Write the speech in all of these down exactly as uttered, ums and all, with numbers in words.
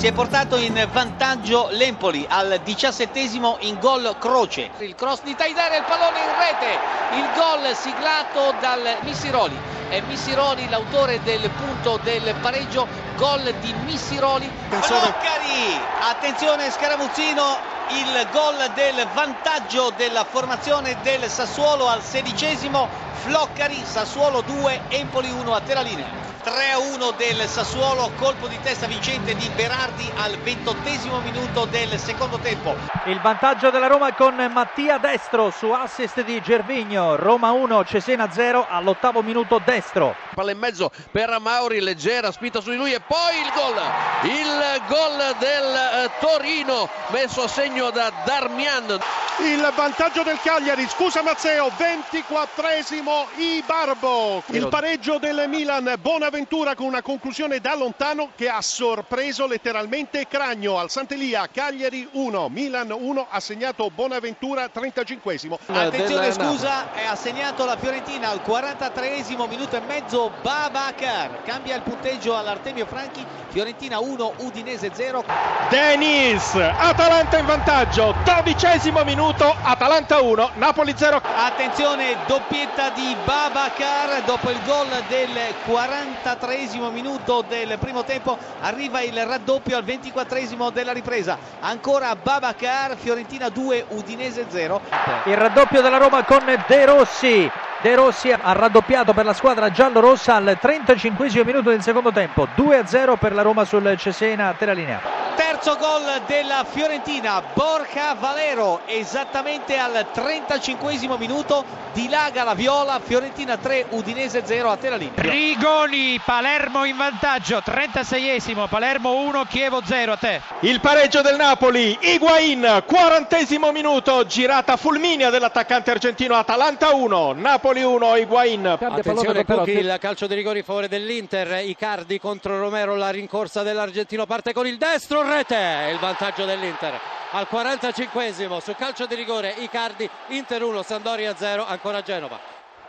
Si è portato in vantaggio l'Empoli al diciassettesimo in gol Croce. Il cross di Tahitare, il pallone in rete, il gol siglato dal Missiroli. È Missiroli l'autore del punto del pareggio, gol di Missiroli. Floccari, attenzione Scaramuzzino. Il gol del vantaggio della formazione del Sassuolo al sedicesimo, Floccari, Sassuolo due, Empoli uno a Teralina. tre a uno del Sassuolo, colpo di testa vincente di Berardi al ventottesimo minuto del secondo tempo. Il vantaggio della Roma con Mattia Destro su assist di Gervinho. Roma uno, Cesena zero all'ottavo minuto Destro. Palla in mezzo per Mauri, leggera, spinta su di lui e poi il gol. Il gol del Torino messo a segno da Darmian. Il vantaggio del Cagliari, scusa Mazzeo, ventiquattresimo Ibarbo. Il pareggio del Milan, Bonaventura con una conclusione da lontano che ha sorpreso letteralmente Cragno. Al Sant'Elia, Cagliari uno, Milan uno, ha segnato Bonaventura trentacinquesimo. Attenzione scusa, è assegnato la Fiorentina al quarantatreesimo minuto e mezzo Babacar. Cambia il punteggio all'Artemio Franchi, Fiorentina uno, Udinese zero. Denis, Atalanta in vantaggio. dodicesimo minuto, Atalanta uno, Napoli zero. Attenzione, doppietta di Babacar dopo il gol del quarantatreesimo minuto del primo tempo. Arriva il raddoppio al ventiquattresimo della ripresa. Ancora Babacar, Fiorentina due, Udinese zero. Il raddoppio della Roma con De Rossi. De Rossi ha raddoppiato per la squadra giallorossa al trentacinquesimo minuto del secondo tempo. due a zero per la Roma sul Cesena Teralina. Terzo gol della Fiorentina, Borja Valero, esattamente al trentacinquesimo minuto, dilaga la viola, Fiorentina tre, Udinese zero a Teralina. Rigoni, Palermo in vantaggio, trentaseiesimo, Palermo uno, Chievo zero, a te. Il pareggio del Napoli, Higuain, quarantesimo minuto, girata fulminea dell'attaccante argentino, Atalanta uno, Napoli uno, Higuain. Attenzione Cucchi, il calcio di rigore in favore dell'Inter, Icardi contro Romero, la rincorsa dell'argentino parte con il destro, rete, il vantaggio dell'Inter al quarantacinquesimo su calcio di rigore Icardi, Inter uno, Sampdoria zero, ancora Genova.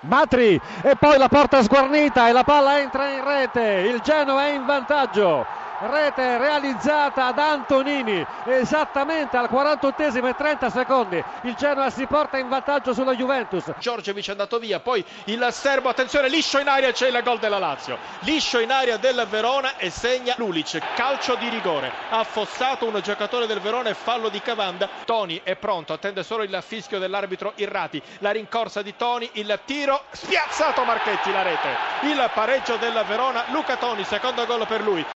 Matri e poi la porta sguarnita e la palla entra in rete, il Genoa è in vantaggio. Rete realizzata da Antonini esattamente al quarantottesimo e trenta secondi. Il Genoa si porta in vantaggio sulla Juventus. Giorgiovic è andato via, poi il serbo, attenzione, liscio in aria, c'è il gol della Lazio. Liscio in aria del Verona e segna Lulic. Calcio di rigore, affossato un giocatore del Verona e fallo di Cavanda. Toni è pronto, attende solo il fischio dell'arbitro Irrati. La rincorsa di Toni, il tiro spiazzato, Marchetti la rete. Il pareggio della Verona, Luca Toni, secondo gol per lui.